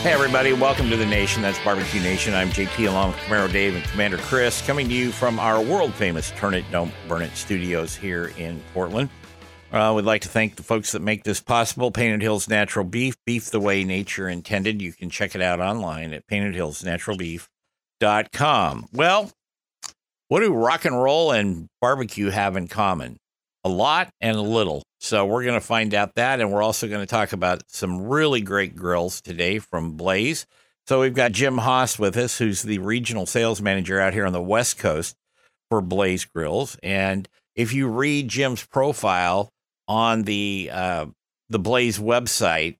Hey everybody, welcome to the nation. That's Barbecue Nation. I'm JT along with Camaro Dave and Commander Chris, coming to you from our world-famous Turn It, Don't Burn It studios here in Portland. We'd like to thank the folks that make this possible. Painted Hills Natural Beef, beef the way nature intended. You can check it out online at PaintedHillsNaturalBeef.com. Well, what do rock and roll and barbecue have in common? A lot and a little. So we're going to find out that, and we're also going to talk about some really great grills today from Blaze. So we've got Jim Haas with us, who's the regional sales manager out here on the West Coast for Blaze Grills. And if you read Jim's profile on the Blaze website,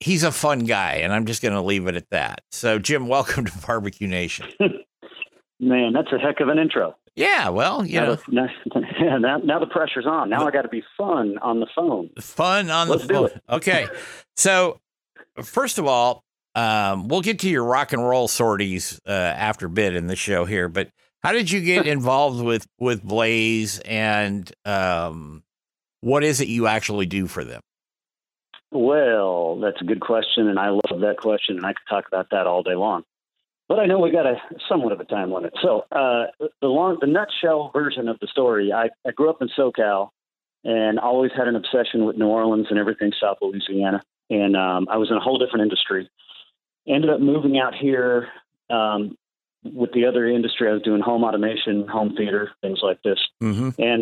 he's a fun guy, and I'm just going to leave it at that. So, Jim, welcome to Barbecue Nation. Man, that's a heck of an intro. Yeah, well, now the pressure's on. Now I got to be fun on the phone. Let's do it. Okay. So, first of all, we'll get to your rock and roll sorties after a bit in the show here. But how did you get involved with Blaze, and what is it you actually do for them? Well, that's a good question, and I love that question, and I could talk about that all day long. But I know we got a somewhat of a time limit. So the nutshell version of the story, I grew up in SoCal and always had an obsession with New Orleans and everything south of Louisiana. And I was in a whole different industry. Ended up moving out here with the other industry. I was doing home automation, home theater, things like this. Mm-hmm. And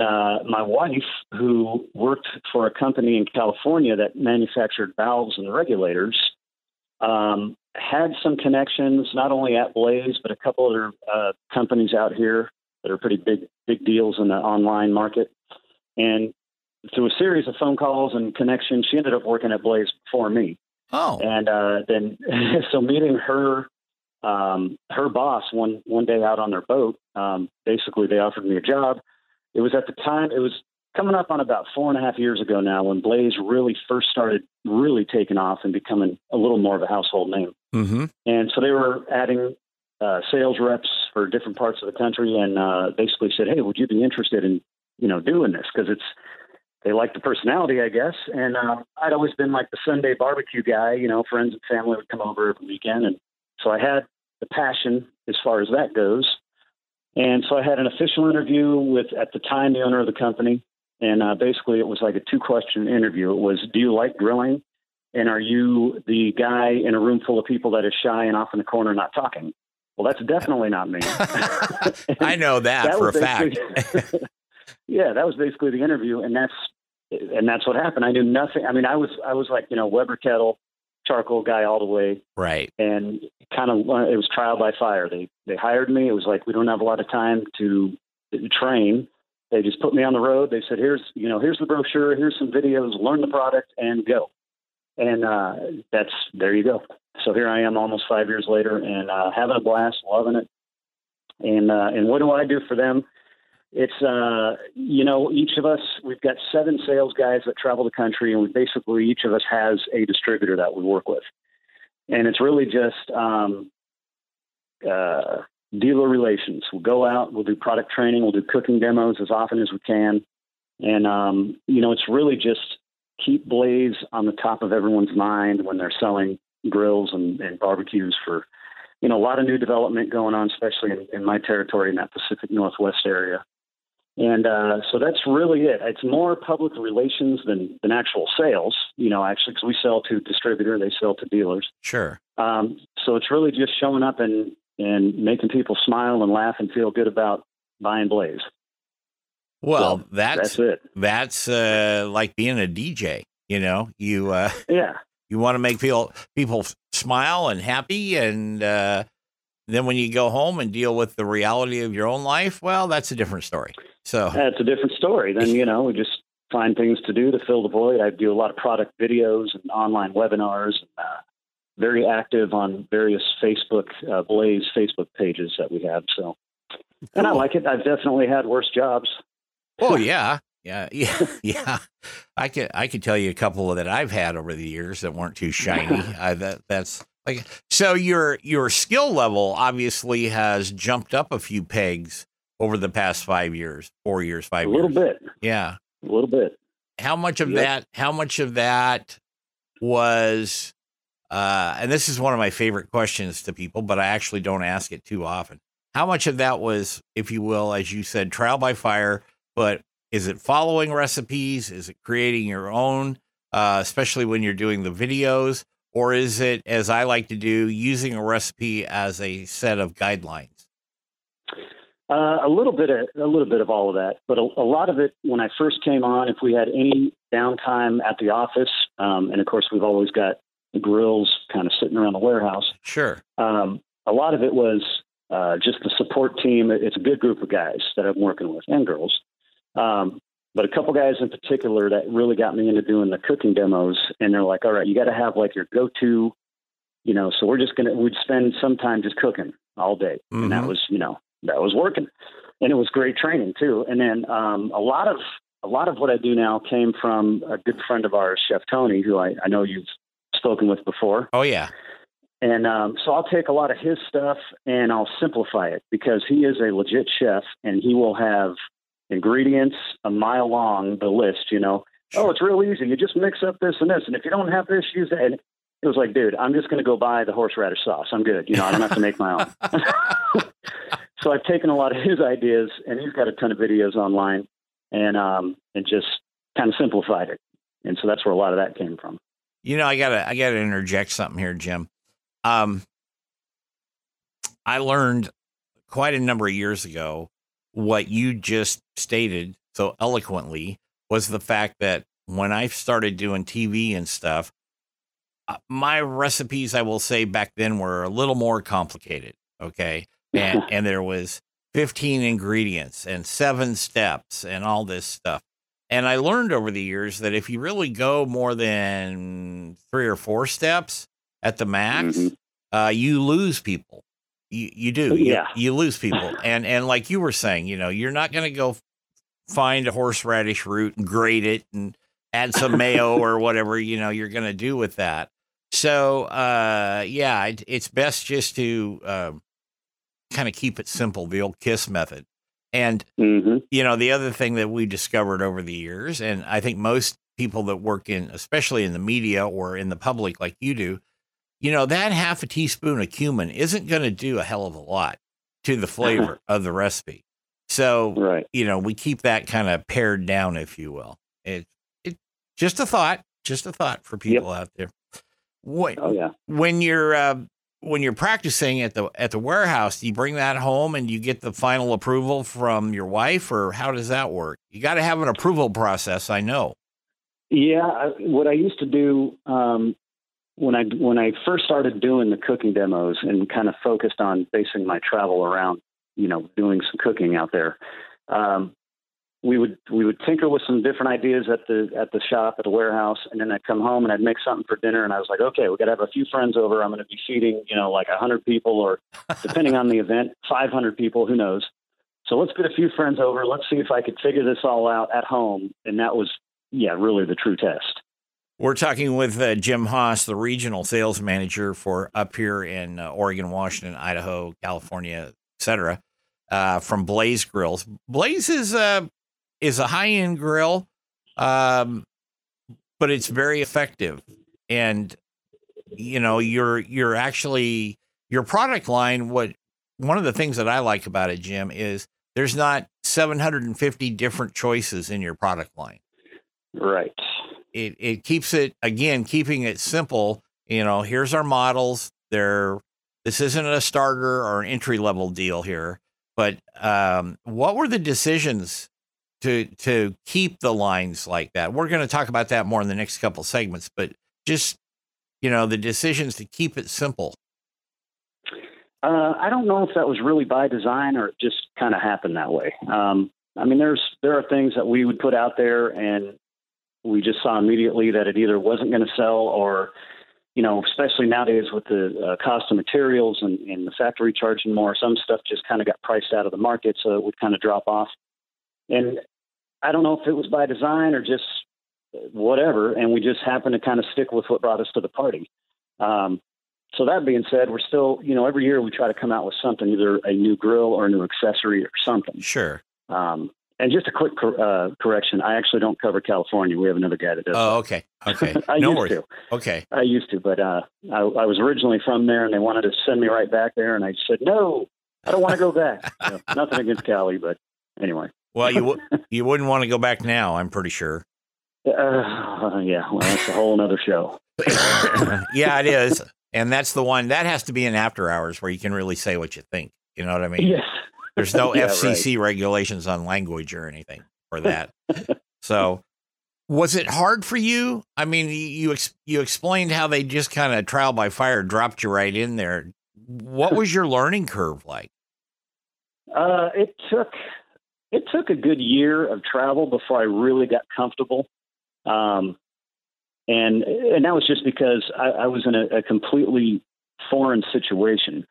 my wife, who worked for a company in California that manufactured valves and regulators, had some connections, not only at Blaze, but a couple other companies out here that are pretty big deals in the online market. And through a series of phone calls and connections, she ended up working at Blaze before me. Oh. And then so meeting her boss one day out on their boat, basically they offered me a job. It was at the time, it was coming up on about 4.5 years ago now, when Blaze really first started really taking off and becoming a little more of a household name. Mm-hmm. And so they were adding sales reps for different parts of the country, and basically said, "Hey, would you be interested in, you know, doing this?" Because they like the personality, I guess. And I'd always been like the Sunday barbecue guy. You know, friends and family would come over every weekend, and so I had the passion as far as that goes. And so I had an official interview with, at the time, the owner of the company. And basically, it was like a 2-question interview. It was, do you like grilling? And are you the guy in a room full of people that is shy and off in the corner not talking? Well, that's definitely not me. I know that for a fact. Yeah, that was basically the interview. And that's what happened. I knew nothing. I mean, I was like, you know, Weber kettle, charcoal guy all the way. Right. And kind of, it was trial by fire. They hired me. It was like, we don't have a lot of time to train. They just put me on the road. They said, here's the brochure, here's some videos, learn the product, and go. And there you go. So here I am almost 5 years later, and having a blast, loving it. And what do I do for them? It's, each of us, we've got 7 sales guys that travel the country, and we basically, each of us has a distributor that we work with. And it's really just dealer relations. We'll go out, we'll do product training, we'll do cooking demos as often as we can. And, it's really just keep Blaze on the top of everyone's mind when they're selling grills and barbecues for, you know, a lot of new development going on, especially in my territory in that Pacific Northwest area. And so that's really it. It's more public relations than actual sales, you know, actually, because we sell to distributor, they sell to dealers. Sure. So it's really just showing up and making people smile and laugh and feel good about buying Blaze. Well, that's it. That's like being a DJ, you know, you, yeah, You want to make people smile and happy, and then when you go home and deal with the reality of your own life, well, that's a different story. So that's a different story. Then, you know, we just find things to do to fill the void. I do a lot of product videos and online webinars, very active on various Facebook, Blaze Facebook pages that we have. So, and cool. I like it. I've definitely had worse jobs. Oh yeah. Yeah. I could tell you a couple of that I've had over the years that weren't too shiny. That's like, so your skill level obviously has jumped up a few pegs over the past 5 years. A little bit. Yeah. A little bit. How much of that was, and this is one of my favorite questions to people, but I actually don't ask it too often. How much of that was, if you will, as you said, trial by fire, but is it following recipes? Is it creating your own, especially when you're doing the videos? Or is it, as I like to do, using a recipe as a set of guidelines? A little bit of all of that, but a lot of it, when I first came on, if we had any downtime at the office, and of course we've always got grills kind of sitting around the warehouse. Sure. A lot of it was just the support team. It's a good group of guys that I'm working with, and girls. But a couple guys in particular that really got me into doing the cooking demos, and they're like, all right, you got to have like your go-to, you know, so we'd spend some time just cooking all day. Mm-hmm. And that was, you know, that was working, and it was great training too. And then a lot of what I do now came from a good friend of ours, Chef Tony, who I know you've spoken with before. Oh yeah. And so I'll take a lot of his stuff and I'll simplify it, because he is a legit chef and he will have ingredients a mile long, the list, you know. Sure. Oh, it's real easy. You just mix up this and this, and if you don't have this, use that. And it was like, dude, I'm just going to go buy the horseradish sauce. I'm good. You know, I don't have to make my own. So I've taken a lot of his ideas, and he's got a ton of videos online, and just kind of simplified it. And so that's where a lot of that came from. You know, I gotta interject something here, Jim. I learned quite a number of years ago what you just stated so eloquently was the fact that when I started doing TV and stuff, my recipes, I will say back then, were a little more complicated. Okay. And there was 15 ingredients and 7 steps and all this stuff. And I learned over the years that if you really go more than 3 or 4 steps at the max, mm-hmm. You lose people. You do. Yeah. You lose people. And like you were saying, you know, you're not going to go find a horseradish root and grate it and add some mayo or whatever, you know, you're going to do with that. So, yeah, it's best just to, kind of keep it simple, the old KISS method. And, mm-hmm. you know, the other thing that we discovered over the years, and I think most people that work in, especially in the media or in the public like you do, you know, that half a teaspoon of cumin isn't going to do a hell of a lot to the flavor of the recipe. So, right. you know, we keep that kind of pared down, if you will. It just a thought for people yep. out there. When you're practicing at the warehouse, do you bring that home and you get the final approval from your wife, or how does that work? You got to have an approval process. I know. Yeah. What I used to do, when I first started doing the cooking demos and kind of focused on basing my travel around, you know, doing some cooking out there, we would tinker with some different ideas at the shop, at the warehouse. And then I'd come home and I'd make something for dinner. And I was like, okay, we got to have a few friends over. I'm going to be feeding, you know, like 100 people, or depending on the event, 500 people, who knows? So let's get a few friends over. Let's see if I could figure this all out at home. And that was, yeah, really the true test. We're talking with Jim Haas, the regional sales manager for up here in Oregon, Washington, Idaho, California, et cetera, from Blaze Grills. Blaze is a high-end grill, but it's very effective. And, you know, you're actually, your product line, one of the things that I like about it, Jim, is there's not 750 different choices in your product line. Right. It keeps it, again, keeping it simple. You know, here's our models. This isn't a starter or an entry-level deal here. But what were the decisions to keep the lines like that? We're going to talk about that more in the next couple segments, but just you know, the decisions to keep it simple? I don't know if that was really by design or it just kind of happened that way. I mean, there are things that we would put out there and we just saw immediately that it either wasn't going to sell or, you know, especially nowadays with the cost of materials and the factory charging more, some stuff just kind of got priced out of the market. So it would kind of drop off. And I don't know if it was by design or just whatever. And we just happened to kind of stick with what brought us to the party. So that being said, we're still, you know, every year we try to come out with something, either a new grill or a new accessory or something. Sure. And just a quick correction. I actually don't cover California. We have another guy that does. Oh, okay. Okay. I used to. Okay. I used to, but I was originally from there and they wanted to send me right back there. And I said, no, I don't want to go back. So, nothing against Cali, but anyway. Well, you wouldn't want to go back now, I'm pretty sure. Yeah. Well, that's a whole nother show. Yeah, it is. And that's the one that has to be in after hours where you can really say what you think. You know what I mean? Yes. There's no FCC regulations on language or anything for that. So was it hard for you? I mean, you explained how they just kind of trial by fire dropped you right in there. What was your learning curve like? It took a good year of travel before I really got comfortable. And that was just because I was in a completely foreign situation.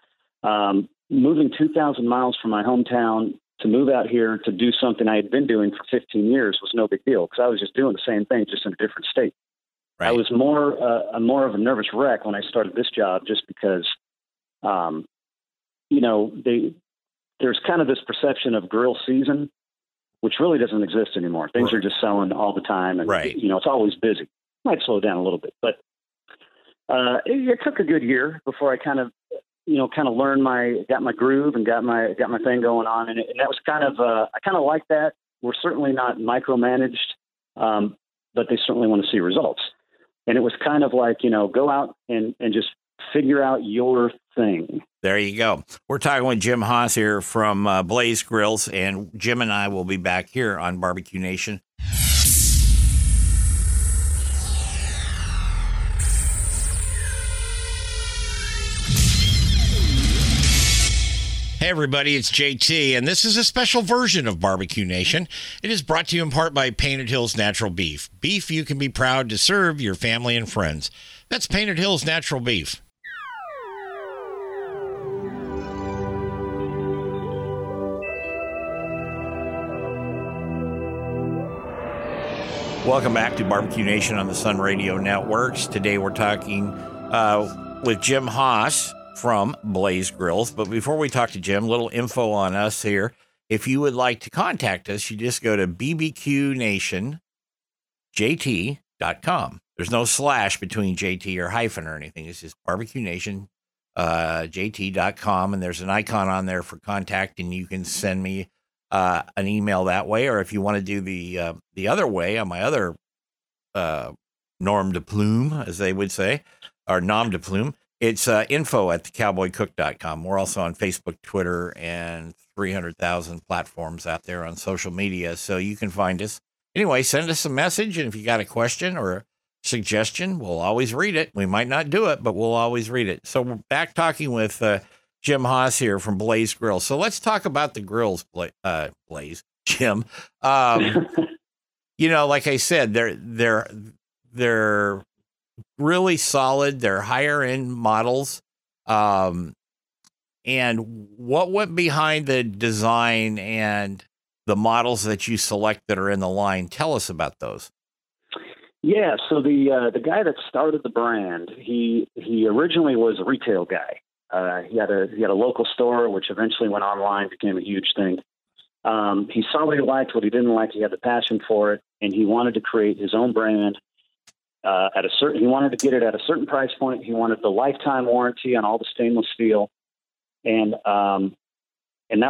Moving 2,000 miles from my hometown to move out here to do something I had been doing for 15 years was no big deal because I was just doing the same thing, just in a different state. Right. I was more of a nervous wreck when I started this job just because, you know, there's kind of this perception of grill season, which really doesn't exist anymore. Things are just selling all the time and, you know, it's always busy. Might slow down a little bit, but it took a good year before I kind of learned got my groove and got my thing going on. And that was kind of, I kind of like that. We're certainly not micromanaged, but they certainly want to see results. And it was kind of like, you know, go out and just figure out your thing. There you go. We're talking with Jim Haas here from Blaze Grills, and Jim and I will be back here on BBQ Nation. Hey everybody, it's JT, and this is a special version of BBQ Nation. It is brought to you in part by Painted Hills Natural Beef. Beef you can be proud to serve your family and friends. That's Painted Hills Natural Beef. Welcome back to BBQ Nation on the Sun Radio Networks. Today we're talking with Jim Haas from Blaze Grills. But before we talk to Jim, a little info on us here. If you would like to contact us, you just go to BBQNationJT.com. There's no slash between JT or hyphen or anything. It's just BBQNationJT.com. And there's an icon on there for contact, and you can send me an email that way. Or if you want to do the other way on my other norme de plume, as they would say, or nom de plume, it's info at thecowboycook.com. We're also on Facebook, Twitter, and 300,000 platforms out there on social media, so you can find us. Anyway, send us a message, and if you got a question or a suggestion, we'll always read it. We might not do it, but we'll always read it. So we're back talking with Jim Haas here from Blaze Grills. So let's talk about the grills, Blaze, Jim. You know, like I said, they're really solid. They're higher end models. And what went behind the design and the models that you select that are in the line? Tell us about those. Yeah. So the guy that started the brand, he originally was a retail guy. He had a local store, which eventually went online, became a huge thing. He saw what he liked, what he didn't like. He had the passion for it, and he wanted to create his own brand. He wanted to get it at a certain price point. He wanted the lifetime warranty on all the stainless steel. And that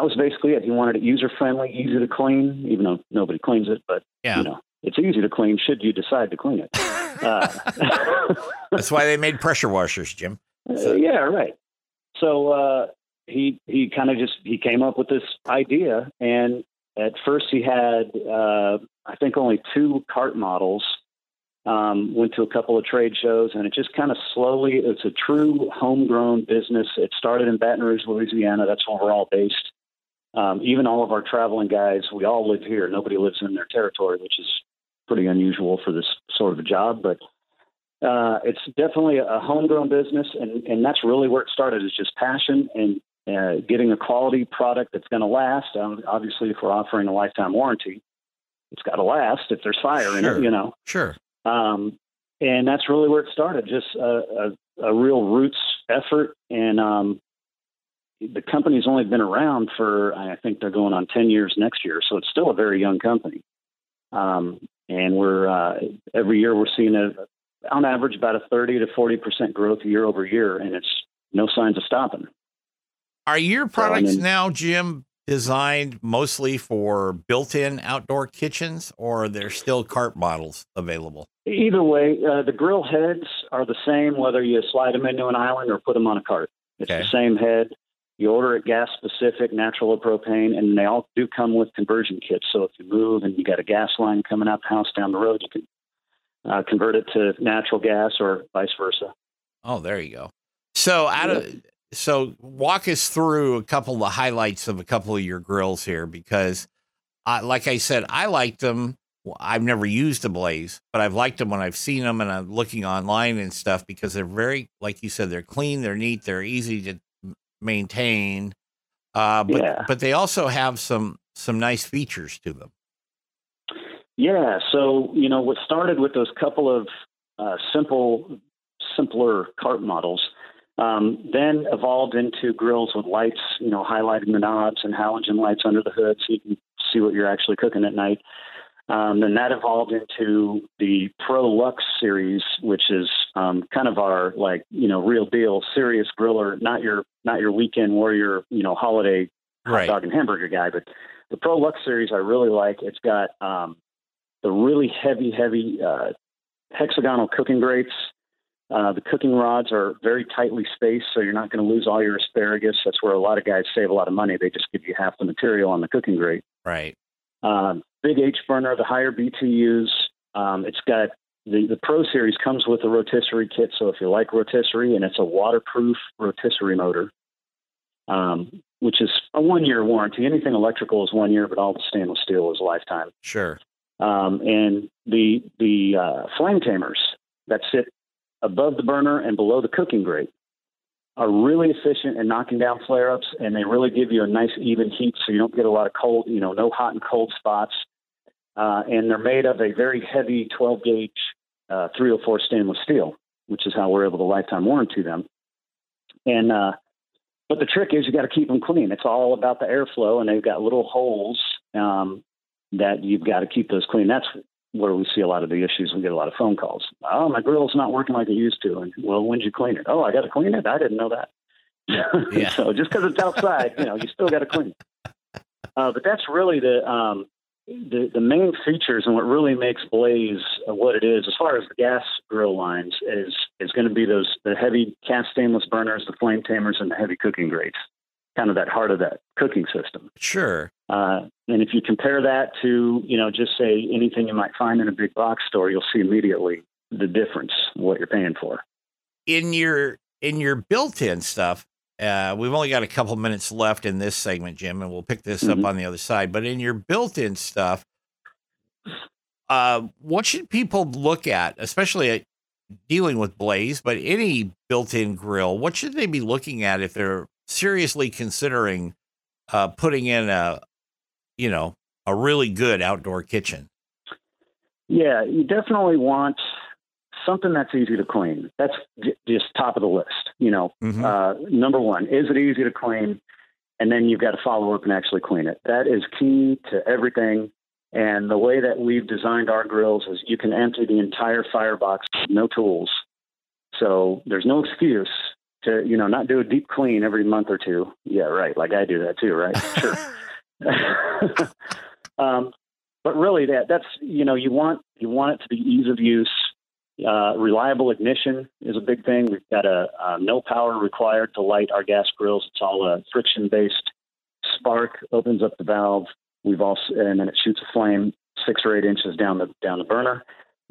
was basically it. He wanted it user-friendly, easy to clean, even though nobody cleans it, but yeah, you know, it's easy to clean should you decide to clean it. That's why they made pressure washers, Jim. Yeah. Right. So, he came up with this idea, and at first he had, I think only two cart models. Went to a couple of trade shows, and it just kind of slowly, it's a true homegrown business. It started in Baton Rouge, Louisiana. That's where we're all based. Even all of our traveling guys, we all live here. Nobody lives in their territory, which is pretty unusual for this sort of a job. But it's definitely a homegrown business, and that's really where it started, is just passion and getting a quality product that's going to last. Obviously, if we're offering a lifetime warranty, it's got to last if there's fire in it, you know. Sure. And that's really where it started, just a real roots effort. And the company's only been around for, I think they're going on 10 years next year. So it's still a very young company. And we're every year we're seeing, on average, about a 30 to 40% growth year over year. And it's no signs of stopping. Are your products now, Jim, designed mostly for built-in outdoor kitchens, or are there still cart models available? Either way, the grill heads are the same, whether you slide them into an island or put them on a cart. It's okay. The same head. You order it gas-specific, natural or propane, and they all do come with conversion kits. So if you move and you got a gas line coming out the house down the road, you can convert it to natural gas or vice versa. Oh, there you go. So walk us through a couple of the highlights of a couple of your grills here, because, like I said, I liked them. Well, I've never used a Blaze, but I've liked them when I've seen them and I'm looking online and stuff, because they're very, like you said, they're clean, they're neat, they're easy to maintain. But they also have some nice features to them. Yeah. So, you know, what started with those couple of simpler cart models, then evolved into grills with lights, you know, highlighting the knobs and halogen lights under the hood so you can see what you're actually cooking at night. Then that evolved into the Pro Luxe series, which is kind of our, like, you know, real deal, serious griller, not your weekend warrior, you know, holiday right. Hot dog and hamburger guy. But the Pro Luxe series I really like. It's got the really heavy hexagonal cooking grates. The cooking rods are very tightly spaced, so you're not going to lose all your asparagus. That's where a lot of guys save a lot of money. They just give you half the material on the cooking grate. Right. Big H burner, the higher BTUs. It's got the Pro Series comes with a rotisserie kit, so if you like rotisserie, and it's a waterproof rotisserie motor, which is a 1-year warranty. Anything electrical is 1 year, but all the stainless steel is a lifetime. Sure. And the flame tamers that sit above the burner and below the cooking grate are really efficient in knocking down flare-ups, and they really give you a nice even heat, so you don't get a lot of cold, you know, no hot and cold spots. And they're made of a very heavy 12-gauge 304 stainless steel, which is how we're able to lifetime warranty them. And but the trick is you got to keep them clean. It's all about the airflow, and they've got little holes that you've got to keep those clean. That's where we see a lot of the issues. We get a lot of phone calls. Oh, my grill's not working like it used to. And well, when did you clean it? Oh, I got to clean it. I didn't know that. Yeah. So just because it's outside, you know, you still got to clean it. But that's really the main features, and what really makes Blaze what it is, as far as the gas grill lines, is going to be the heavy cast stainless burners, the flame tamers, and the heavy cooking grates. Kind of that heart of that cooking system. Sure. And if you compare that to, you know, just say anything you might find in a big box store, you'll see immediately the difference, what you're paying for. In your built-in stuff, we've only got a couple minutes left in this segment, Jim, and we'll pick this up on the other side. But in your built-in stuff, what should people look at, especially at dealing with Blaze, but any built-in grill? What should they be looking at if they're seriously considering putting in a really good outdoor kitchen? Yeah, you definitely want something that's easy to clean. That's just top of the list. You know, number one, is it easy to clean? And then you've got to follow up and actually clean it. That is key to everything. And the way that we've designed our grills is you can empty the entire firebox with no tools. So there's no excuse to, you know, not do a deep clean every month or two. Yeah, right. Like I do that too, right? Sure. But really that's, you know, you want it to be ease of use. Reliable ignition is a big thing. We've got a no power required to light our gas grills. It's all a friction-based spark, opens up the valve. And then it shoots a flame 6 or 8 inches down the burner.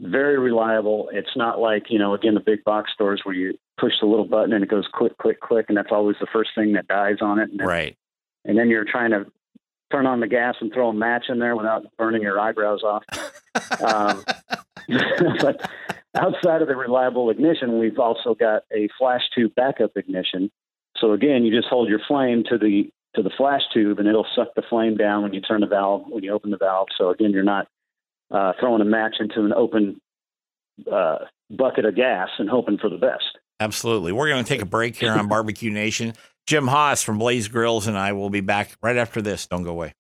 Very reliable. It's not like, you know, again, the big box stores where you push the little button and it goes click, click, click, and that's always the first thing that dies on it. Right. And then you're trying to turn on the gas and throw a match in there without burning your eyebrows off. But outside of the reliable ignition, we've also got a flash tube backup ignition. So again, you just hold your flame to the flash tube, and it'll suck the flame down when you turn the valve, when you open the valve. So again, you're not throwing a match into an open bucket of gas and hoping for the best. Absolutely. We're going to take a break here on BBQ Nation. Jim Haas from Blaze Grills and I will be back right after this. Don't go away.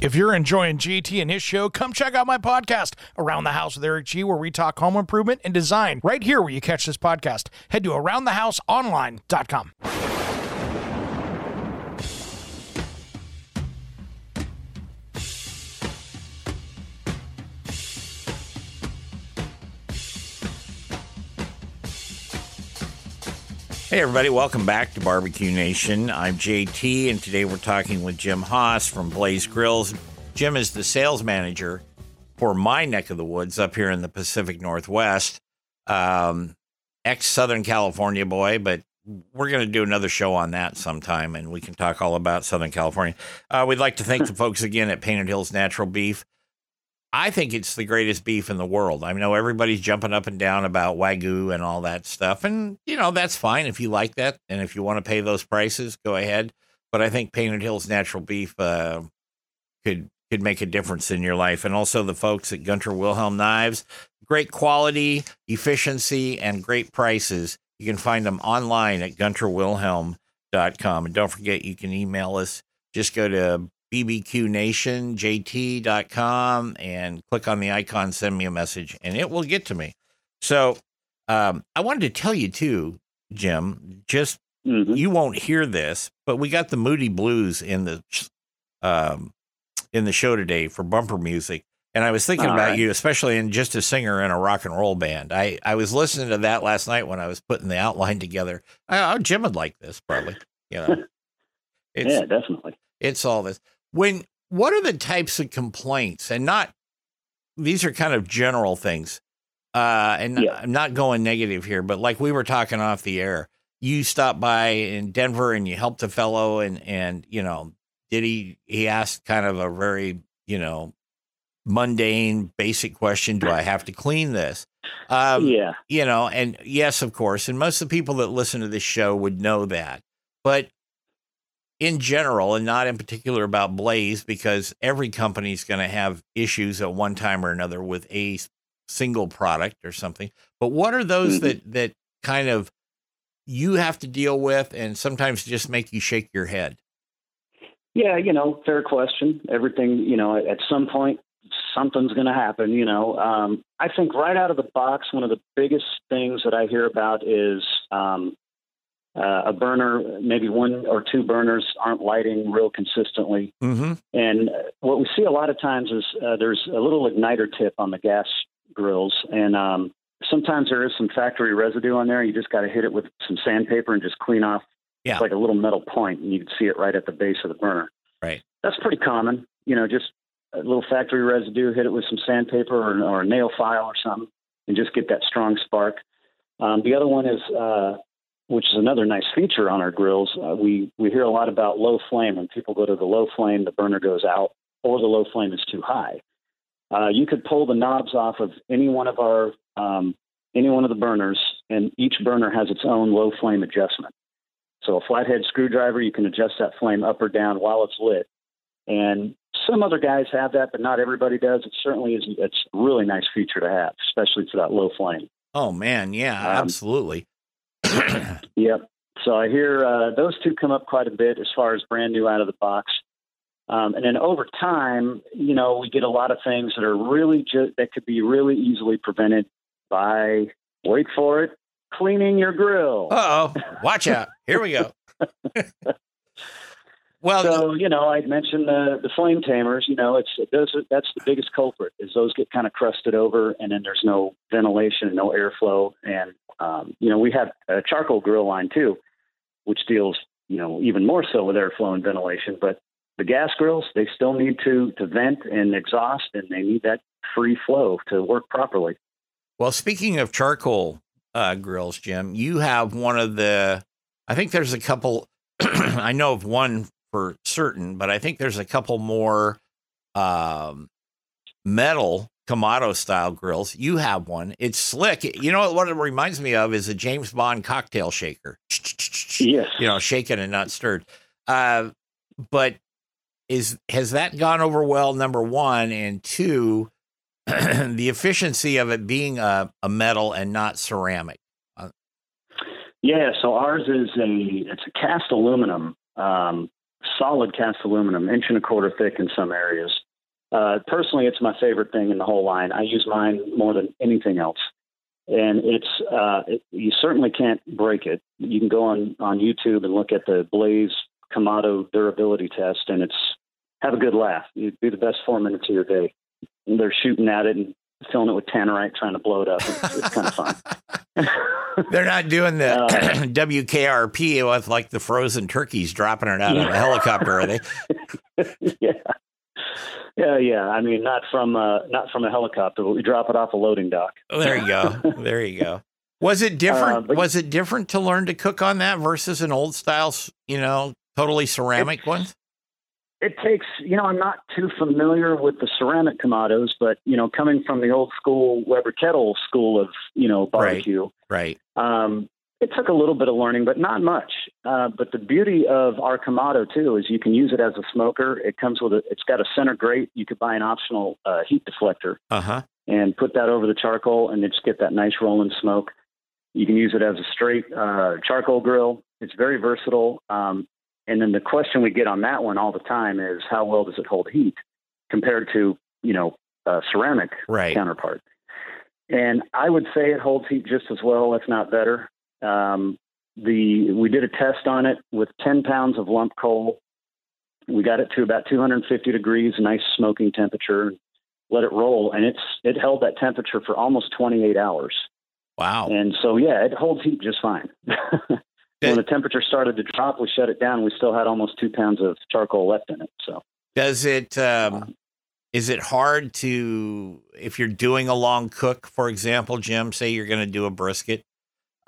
If you're enjoying GT and his show, come check out my podcast, Around the House with Eric G., where we talk home improvement and design. Right here where you catch this podcast. Head to AroundTheHouseOnline.com. Hey, everybody. Welcome back to BBQ Nation. I'm JT, and today we're talking with Jim Haas from Blaze Grills. Jim is the sales manager for my neck of the woods up here in the Pacific Northwest. Ex-Southern California boy, but we're going to do another show on that sometime, and we can talk all about Southern California. We'd like to thank the folks again at Painted Hills Natural Beef. I think it's the greatest beef in the world. I know everybody's jumping up and down about Wagyu and all that stuff. And, you know, that's fine if you like that. And if you want to pay those prices, go ahead. But I think Painted Hills Natural Beef could make a difference in your life. And also the folks at Gunter Wilhelm Knives, great quality, efficiency, and great prices. You can find them online at GunterWilhelm.com. And don't forget, you can email us. Just go to BBQNationJT.com and click on the icon, send me a message, and it will get to me. So I wanted to tell you too, Jim, just you won't hear this, but we got the Moody Blues in the show today for bumper music. And I was thinking about you, especially in just a singer in a rock and roll band. I was listening to that last night when I was putting the outline together. Oh, Jim would like this probably. You know, yeah, definitely. It's all this. What are the types of complaints, and not, these are kind of general things, and yeah. I'm not going negative here, but like we were talking off the air, you stopped by in Denver and you helped a fellow and, you know, he asked kind of a very, you know, mundane, basic question. Do I have to clean this? Yeah. You know, and yes, of course. And most of the people that listen to this show would know that, but in general, and not in particular about Blaze, because every company is going to have issues at one time or another with a single product or something. But what are those that kind of you have to deal with and sometimes just make you shake your head? Yeah, you know, fair question. Everything, you know, at some point, something's going to happen, you know. I think right out of the box, one of the biggest things that I hear about is a burner, maybe one or two burners aren't lighting real consistently. Mm-hmm. And what we see a lot of times is there's a little igniter tip on the gas grills. And sometimes there is some factory residue on there. You just got to hit it with some sandpaper and just clean off. Yeah. It's like a little metal point, and you can see it right at the base of the burner. Right. That's pretty common. You know, just a little factory residue, hit it with some sandpaper or a nail file or something, and just get that strong spark. The other one is... which is another nice feature on our grills. We hear a lot about low flame. When people go to the low flame, the burner goes out, or the low flame is too high. You could pull the knobs off of any one of the burners, and each burner has its own low flame adjustment. So a flathead screwdriver, you can adjust that flame up or down while it's lit. And some other guys have that, but not everybody does. It certainly is. It's a really nice feature to have, especially for that low flame. Oh man. Yeah, absolutely. Yep. So I hear those two come up quite a bit as far as brand new out of the box. And then over time, you know, we get a lot of things that are really that could be really easily prevented by, wait for it, cleaning your grill. Uh-oh. Watch out. Here we go. Well, so, you know, I'd mentioned the flame tamers, you know, that's the biggest culprit is those get kind of crusted over, and then there's no ventilation, no airflow. And, you know, we have a charcoal grill line too, which deals, even more so with airflow and ventilation. But the gas grills, they still need to vent and exhaust, and they need that free flow to work properly. Well, speaking of charcoal grills, Jim, you have one of the, I think there's a couple, I know of one for certain, but I think there's a couple more metal Kamado style grills. You have one. It's slick. You know what it reminds me of is a James Bond cocktail shaker. Yes. Shaken and not stirred. But has that gone over well, number one? And two, the efficiency of it being a metal and not ceramic. Yeah, so ours is a cast aluminum, solid cast aluminum, 1.25 inches thick in some areas. Personally, it's my favorite thing in the whole line. I use mine more than anything else. And you certainly can't break it. You can go on YouTube and look at the Blaze Kamado durability test, and have a good laugh. You'd be the best 4 minutes of your day. And they're shooting at it and filling it with tannerite, trying to blow it up. It's kind of fun. They're not doing the WKRP with like the frozen turkeys dropping it out of a helicopter, are they? Yeah. I mean, not from a helicopter, but we drop it off a loading dock. There you go. Was it different? Was it different to learn to cook on that versus an old style, totally ceramic one? It takes, I'm not too familiar with the ceramic Kamados, but, coming from the old school Weber Kettle school of, barbecue, right. It took a little bit of learning, but not much. But the beauty of our Kamado too, is you can use it as a smoker. It comes with it's got a center grate. You could buy an optional heat deflector and put that over the charcoal and then just get that nice rolling smoke. You can use it as a straight charcoal grill. It's very versatile. And then the question we get on that one all the time is how well does it hold heat compared to, a ceramic counterpart? And I would say it holds heat just as well, if not better. We did a test on it with 10 pounds of lump coal. We got it to about 250 degrees, nice smoking temperature, let it roll. And it held that temperature for almost 28 hours. Wow. And so, it holds heat just fine. When the temperature started to drop, we shut it down. We still had almost 2 pounds of charcoal left in it. So, does it? Is it hard to, if you're doing a long cook, for example, Jim? Say you're going to do a brisket,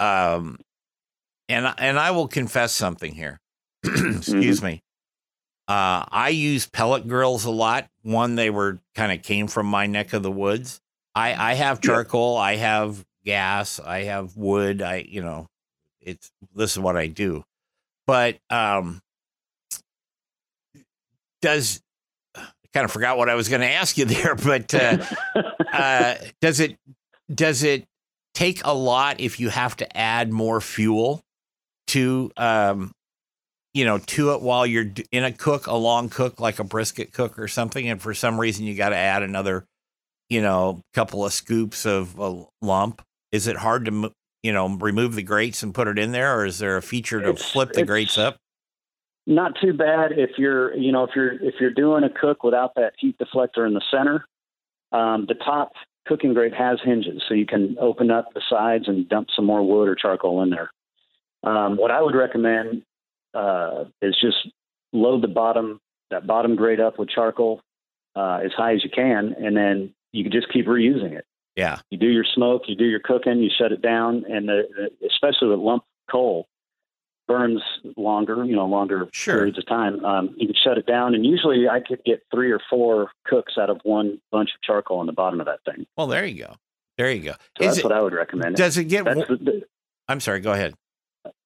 and I will confess something here. Excuse me. I use pellet grills a lot. One, they were kind of came from my neck of the woods. I have charcoal. I have gas. I have wood. This is what I do, but I kind of forgot what I was going to ask you there, but does it take a lot if you have to add more fuel to to it while you're in a long cook like a brisket cook or something, and for some reason you got to add another couple of scoops of a lump? Is it hard to remove the grates and put it in there, or is there a feature to flip the grates up? Not too bad if you're, if you're doing a cook without that heat deflector in the center. The top cooking grate has hinges, so you can open up the sides and dump some more wood or charcoal in there. What I would recommend is just load that bottom grate up with charcoal as high as you can, and then you can just keep reusing it. Yeah, you do your smoke, you do your cooking, you shut it down, and especially with lump coal, burns longer, periods of time. You can shut it down, and usually I could get 3 or 4 cooks out of one bunch of charcoal on the bottom of that thing. Well, there you go. So that's what I would recommend. Does it get? I'm sorry, go ahead.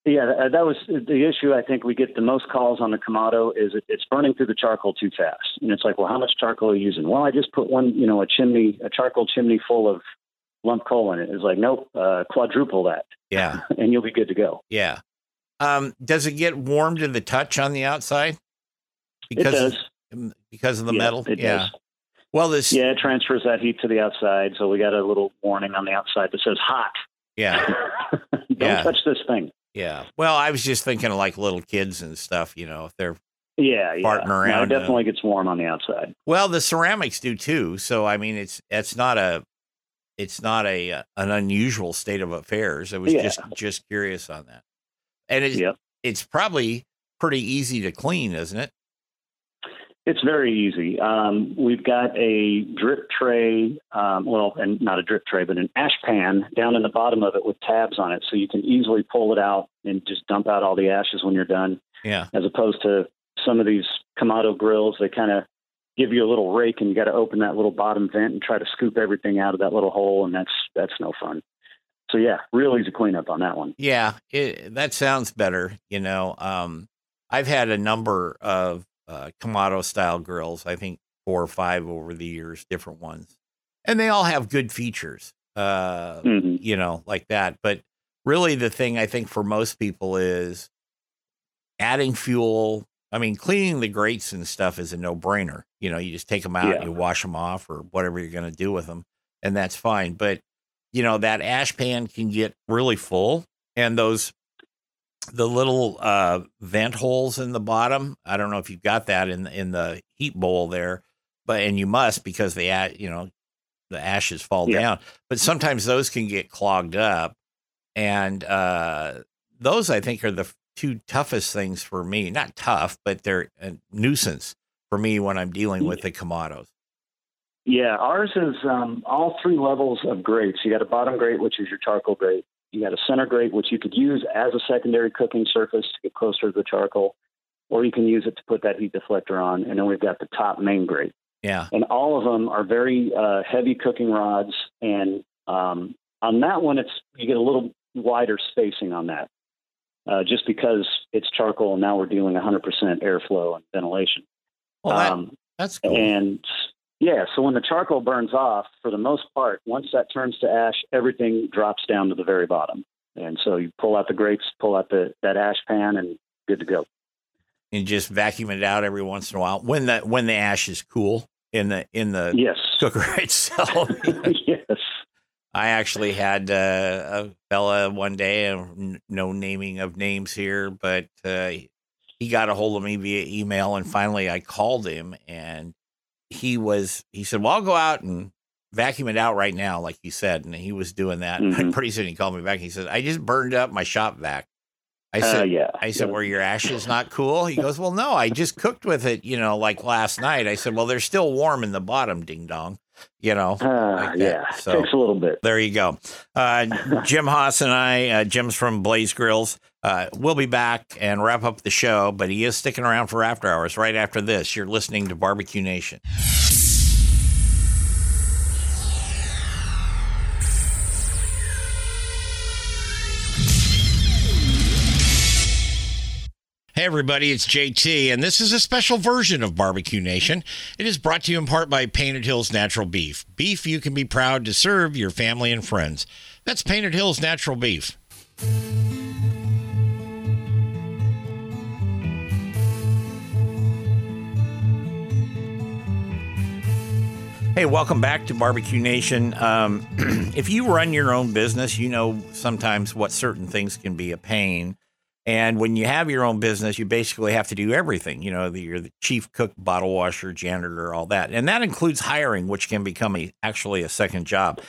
Yeah, that was the issue. I think we get the most calls on the Kamado is it's burning through the charcoal too fast. And it's like, well, how much charcoal are you using? Well, I just put one, a charcoal chimney full of lump coal in it. It's like, nope, quadruple that. Yeah. And you'll be good to go. Yeah. Does it get warm to the touch on the outside? Because of the metal? It does. Well, it transfers that heat to the outside. So we got a little warning on the outside that says hot. Yeah. Don't touch this thing. Yeah. Well, I was just thinking of like little kids and stuff, if they're farting around. No, it definitely gets warm on the outside. Well, the ceramics do too. So, I mean, it's not an unusual state of affairs. I was just curious on that. And it's probably pretty easy to clean, isn't it? It's very easy. We've got a drip tray, and not a drip tray, but an ash pan down in the bottom of it with tabs on it. So you can easily pull it out and just dump out all the ashes when you're done. Yeah. As opposed to some of these Kamado grills, they kind of give you a little rake and you got to open that little bottom vent and try to scoop everything out of that little hole. And that's no fun. So yeah, real easy cleanup on that one. Yeah. That sounds better. You know, I've had a number of Kamado style grills, I think 4 or 5 over the years, different ones, and they all have good features, you know, like that. But really the thing I think for most people is adding fuel. I mean, cleaning the grates and stuff is a no brainer. You know, you just take them out and you wash them off or whatever you're going to do with them, and that's fine. But you know, that ash pan can get really full, and the little vent holes in the bottom. I don't know if you've got that in the heat bowl there, but and you must, because the ashes fall down. But sometimes those can get clogged up, and those I think are the two toughest things for me. Not tough, but they're a nuisance for me when I'm dealing with the Kamados. Yeah, ours is all 3 levels of grates. You got a bottom grate, which is your charcoal grate. You got a center grate, which you could use as a secondary cooking surface to get closer to the charcoal, or you can use it to put that heat deflector on. And then we've got the top main grate. Yeah. And all of them are very heavy cooking rods. And on that one, you get a little wider spacing on that just because it's charcoal. And now we're dealing 100% airflow and ventilation. Well, that's cool. And yeah, so when the charcoal burns off, for the most part, once that turns to ash, everything drops down to the very bottom. And so you pull out the grates, pull out that ash pan, and good to go. And just vacuum it out every once in a while when the ash is cool in the cooker itself. Yes. I actually had a fella one day, no naming of names here, but he got a hold of me via email, and finally I called him, and he said, well, I'll go out and vacuum it out right now, like you said. And he was doing that. Mm-hmm. And pretty soon he called me back. He said, I just burned up my shop vac. I said, were your ashes not cool? He goes, well, no, I just cooked with it, you know, like last night. I said, well, they're still warm in the bottom, ding dong, you know. Like yeah, so takes a little bit. There you go. Jim Haas and I, Jim's from Blaze Grills. We'll be back and wrap up the show, but he is sticking around for after hours. Right after this, you're listening to BBQ Nation. Hey, everybody, it's JT, and this is a special version of BBQ Nation. It is brought to you in part by Painted Hills Natural Beef. Beef you can be proud to serve your family and friends. That's Painted Hills Natural Beef. Hey, welcome back to BBQ Nation. If you run your own business, you know sometimes what certain things can be a pain. And when you have your own business, you basically have to do everything. You know, you're the chief cook, bottle washer, janitor, all that. And that includes hiring, which can become actually a second job.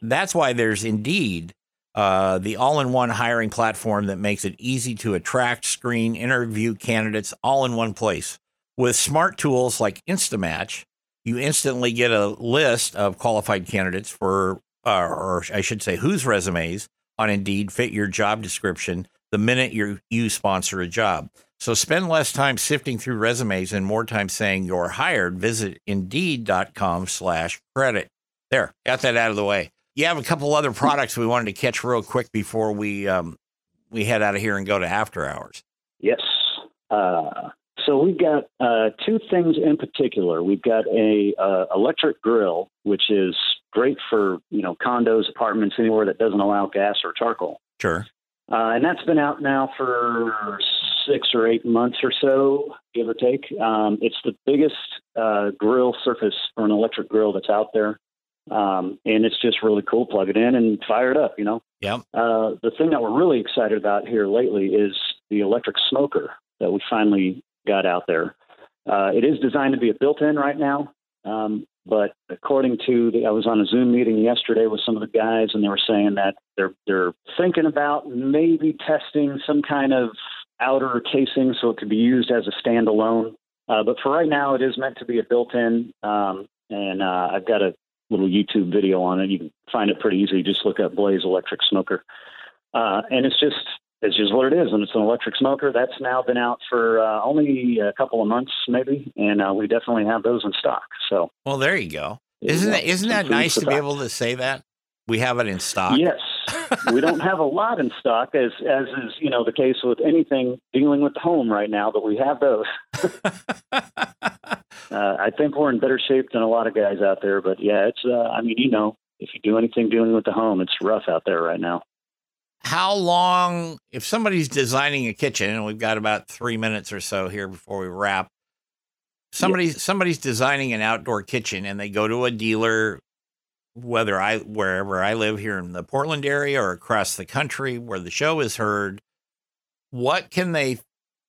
That's why there's Indeed, the all-in-one hiring platform that makes it easy to attract, screen, interview candidates all in one place. With smart tools like Instamatch, you instantly get a list of qualified candidates whose resumes on Indeed fit your job description the minute you sponsor a job. So spend less time sifting through resumes and more time saying you're hired. Visit Indeed.com/credit. There, got that out of the way. You have a couple other products we wanted to catch real quick before we head out of here and go to after hours. Yes. So we've got 2 things in particular. We've got a electric grill, which is great for, you know, condos, apartments, anywhere that doesn't allow gas or charcoal. Sure. And that's been out now for 6 or 8 months or so, give or take. It's the biggest grill surface for an electric grill that's out there. And it's just really cool. Plug it in and fire it up, you know. Yeah. The thing that we're really excited about here lately is the electric smoker that we finally got out there. It is designed to be a built-in right now. But according to I was on a Zoom meeting yesterday with some of the guys, and they were saying that they're thinking about maybe testing some kind of outer casing so it could be used as a standalone. But for right now, it is meant to be a built-in, and I've got a little YouTube video on it. You can find it pretty easy. Just look up Blaze electric smoker. And it's just what it is. And it's an electric smoker that's now been out for only a couple of months maybe. And we definitely have those in stock. So, well, there you go. Isn't that nice to be able to say that we have it in stock? Yes. We don't have a lot in stock as is, the case with anything dealing with the home right now, but we have those. I think we're in better shape than a lot of guys out there, but yeah, it's, if you do anything dealing with the home, it's rough out there right now. How long, if somebody's designing a kitchen, and we've got about 3 minutes or so here before we wrap, somebody's designing an outdoor kitchen and they go to a dealer, wherever I live here in the Portland area or across the country where the show is heard, what can they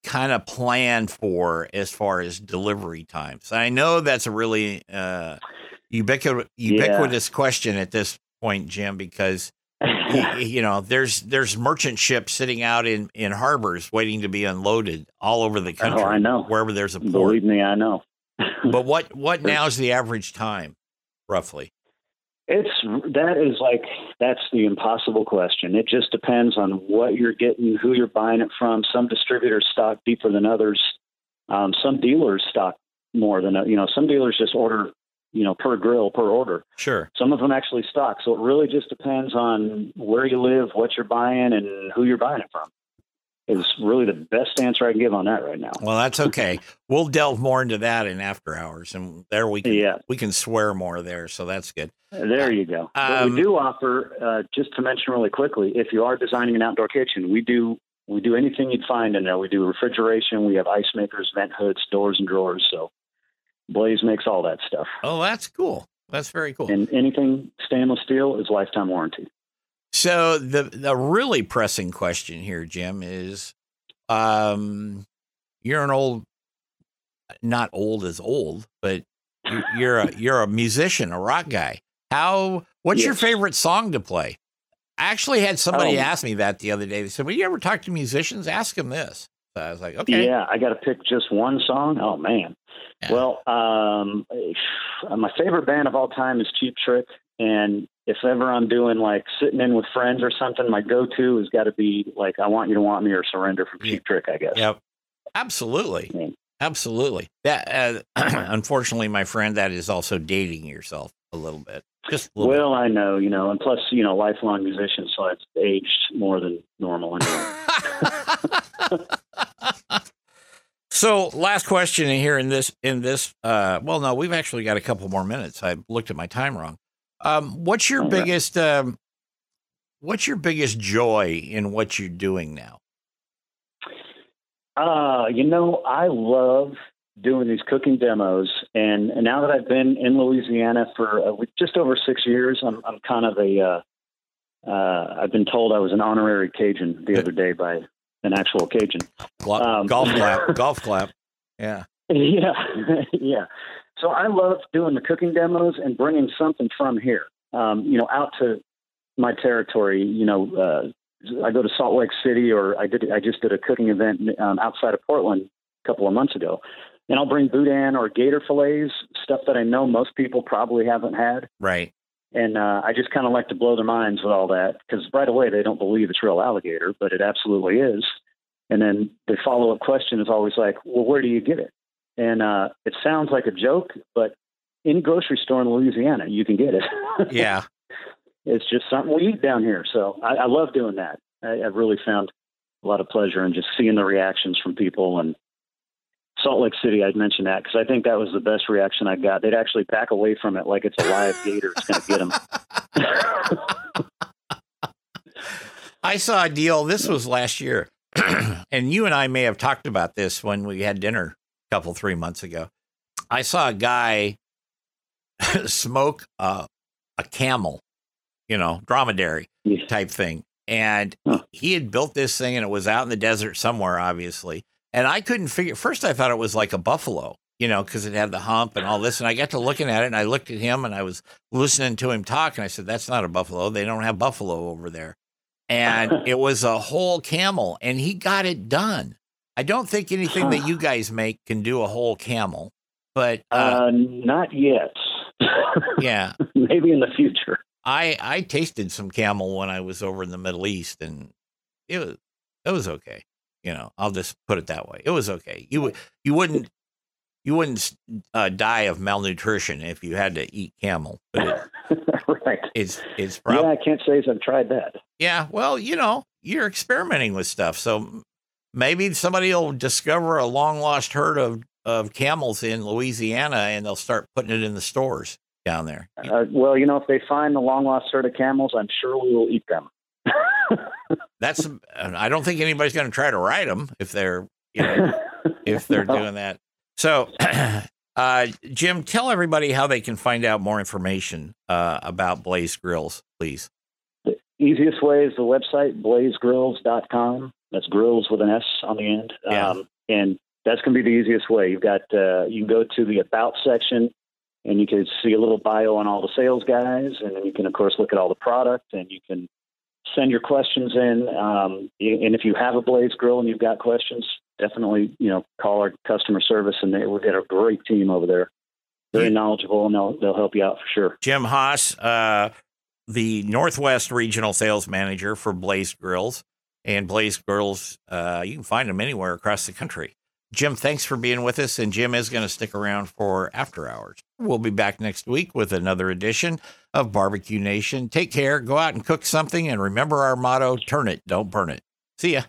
kind of plan for as far as delivery times? I know that's a really ubiquitous question at this point, Jim, because there's merchant ships sitting out in harbors waiting to be unloaded all over the country. Oh, I know. Wherever there's a port. Believe me, I know. But what now is the average time, roughly? That's the impossible question. It just depends on what you're getting, who you're buying it from. Some distributors stock deeper than others. Some dealers stock more than, some dealers just order, per grill, per order. Sure. Some of them actually stock. So it really just depends on where you live, what you're buying, and who you're buying it from. It's really the best answer I can give on that right now. Well, that's okay. We'll delve more into that in after hours, and there we can swear more there. So that's good. There you go. But we do offer, just to mention really quickly, if you are designing an outdoor kitchen, we do anything you'd find in there. We do refrigeration. We have ice makers, vent hoods, doors, and drawers. So Blaze makes all that stuff. Oh, that's cool. That's very cool. And anything stainless steel is lifetime warranty. So the really pressing question here, Jim, is you're an old, not old as old, but you're a musician, a rock guy. What's your favorite song to play? I actually had somebody ask me that the other day. They said, "Well, you ever talk to musicians? Ask them this." So I was like, "Okay, yeah, I got to pick just one song." Oh man, yeah. Well, my favorite band of all time is Cheap Trick, and if ever I'm doing like sitting in with friends or something, my go-to has got to be like, I Want You to Want Me or Surrender from Cheap Trick, I guess. Yep. Absolutely. Yeah. Absolutely. That, unfortunately, my friend, that is also dating yourself a little bit. Just a little bit. I know, and plus, lifelong musician, so I've aged more than normal anyway. So last question here in this, we've actually got a couple more minutes. I looked at my time wrong. What's your biggest joy in what you're doing now? I love doing these cooking demos, and now that I've been in Louisiana for just over 6 years, I'm kind of I've been told I was an honorary Cajun the other day by an actual Cajun. Golf clap. Yeah. Yeah. Yeah. So I love doing the cooking demos and bringing something from here, out to my territory. I go to Salt Lake City, or I just did a cooking event outside of Portland a couple of months ago, and I'll bring boudin or gator fillets, stuff that I know most people probably haven't had. Right. And I just kind of like to blow their minds with all that, because right away they don't believe it's real alligator, but it absolutely is. And then the follow-up question is always like, well, where do you get it? And it sounds like a joke, but in grocery store in Louisiana, you can get it. Yeah. It's just something we eat down here. So I love doing that. I've really found a lot of pleasure in just seeing the reactions from people. And Salt Lake City, I'd mention that because I think that was the best reaction I got. They'd actually back away from it like it's a live gator. It's going to get them. I saw a deal. This was last year. And you and I may have talked about this when we had dinner. Couple 3 months ago, I saw a guy smoke a camel, dromedary type thing, and he had built this thing, and it was out in the desert somewhere, obviously. And I couldn't figure. First, I thought it was like a buffalo, because it had the hump and all this. And I got to looking at it, and I looked at him, and I was listening to him talk, and I said, "That's not a buffalo. They don't have buffalo over there." And it was a whole camel, and he got it done. I don't think anything that you guys make can do a whole camel, but not yet. Yeah, maybe in the future. I tasted some camel when I was over in the Middle East, and it was okay. You know, I'll just put it that way. It was okay. You wouldn't die of malnutrition if you had to eat camel. But it, right. It's probably. Yeah, I can't say as I've tried that. Yeah, well, you know, you're experimenting with stuff, so maybe somebody will discover a long lost herd of camels in Louisiana, and they'll start putting it in the stores down there. Well, you know, if they find the long lost herd of camels, I'm sure we will eat them. That's. I don't think anybody's going to try to ride them if they're, you know, if they're no. doing that. So, Jim, tell everybody how they can find out more information about Blaze Grills, please. The easiest way is the website, blazegrills.com. That's grills with an S on the end. Yeah. And that's going to be the easiest way. You've got, you can go to the About section and you can see a little bio on all the sales guys. And then you can, of course, look at all the product and you can send your questions in. And if you have a Blaze Grill and you've got questions, definitely, you know, call our customer service, and we've got a great team over there. Very knowledgeable, and they'll help you out for sure. Jim Haas, the Northwest Regional Sales Manager for Blaze Grills, and Blaze Grills, you can find them anywhere across the country. Jim, thanks for being with us, and Jim is going to stick around for after hours. We'll be back next week with another edition of Barbecue Nation. Take care, go out and cook something, and remember our motto, turn it, don't burn it. See ya.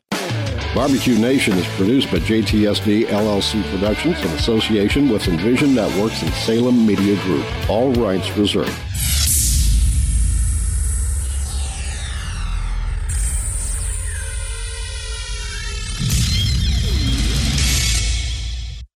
Barbecue Nation is produced by JTSD LLC Productions in association with Envision Networks and Salem Media Group. All rights reserved.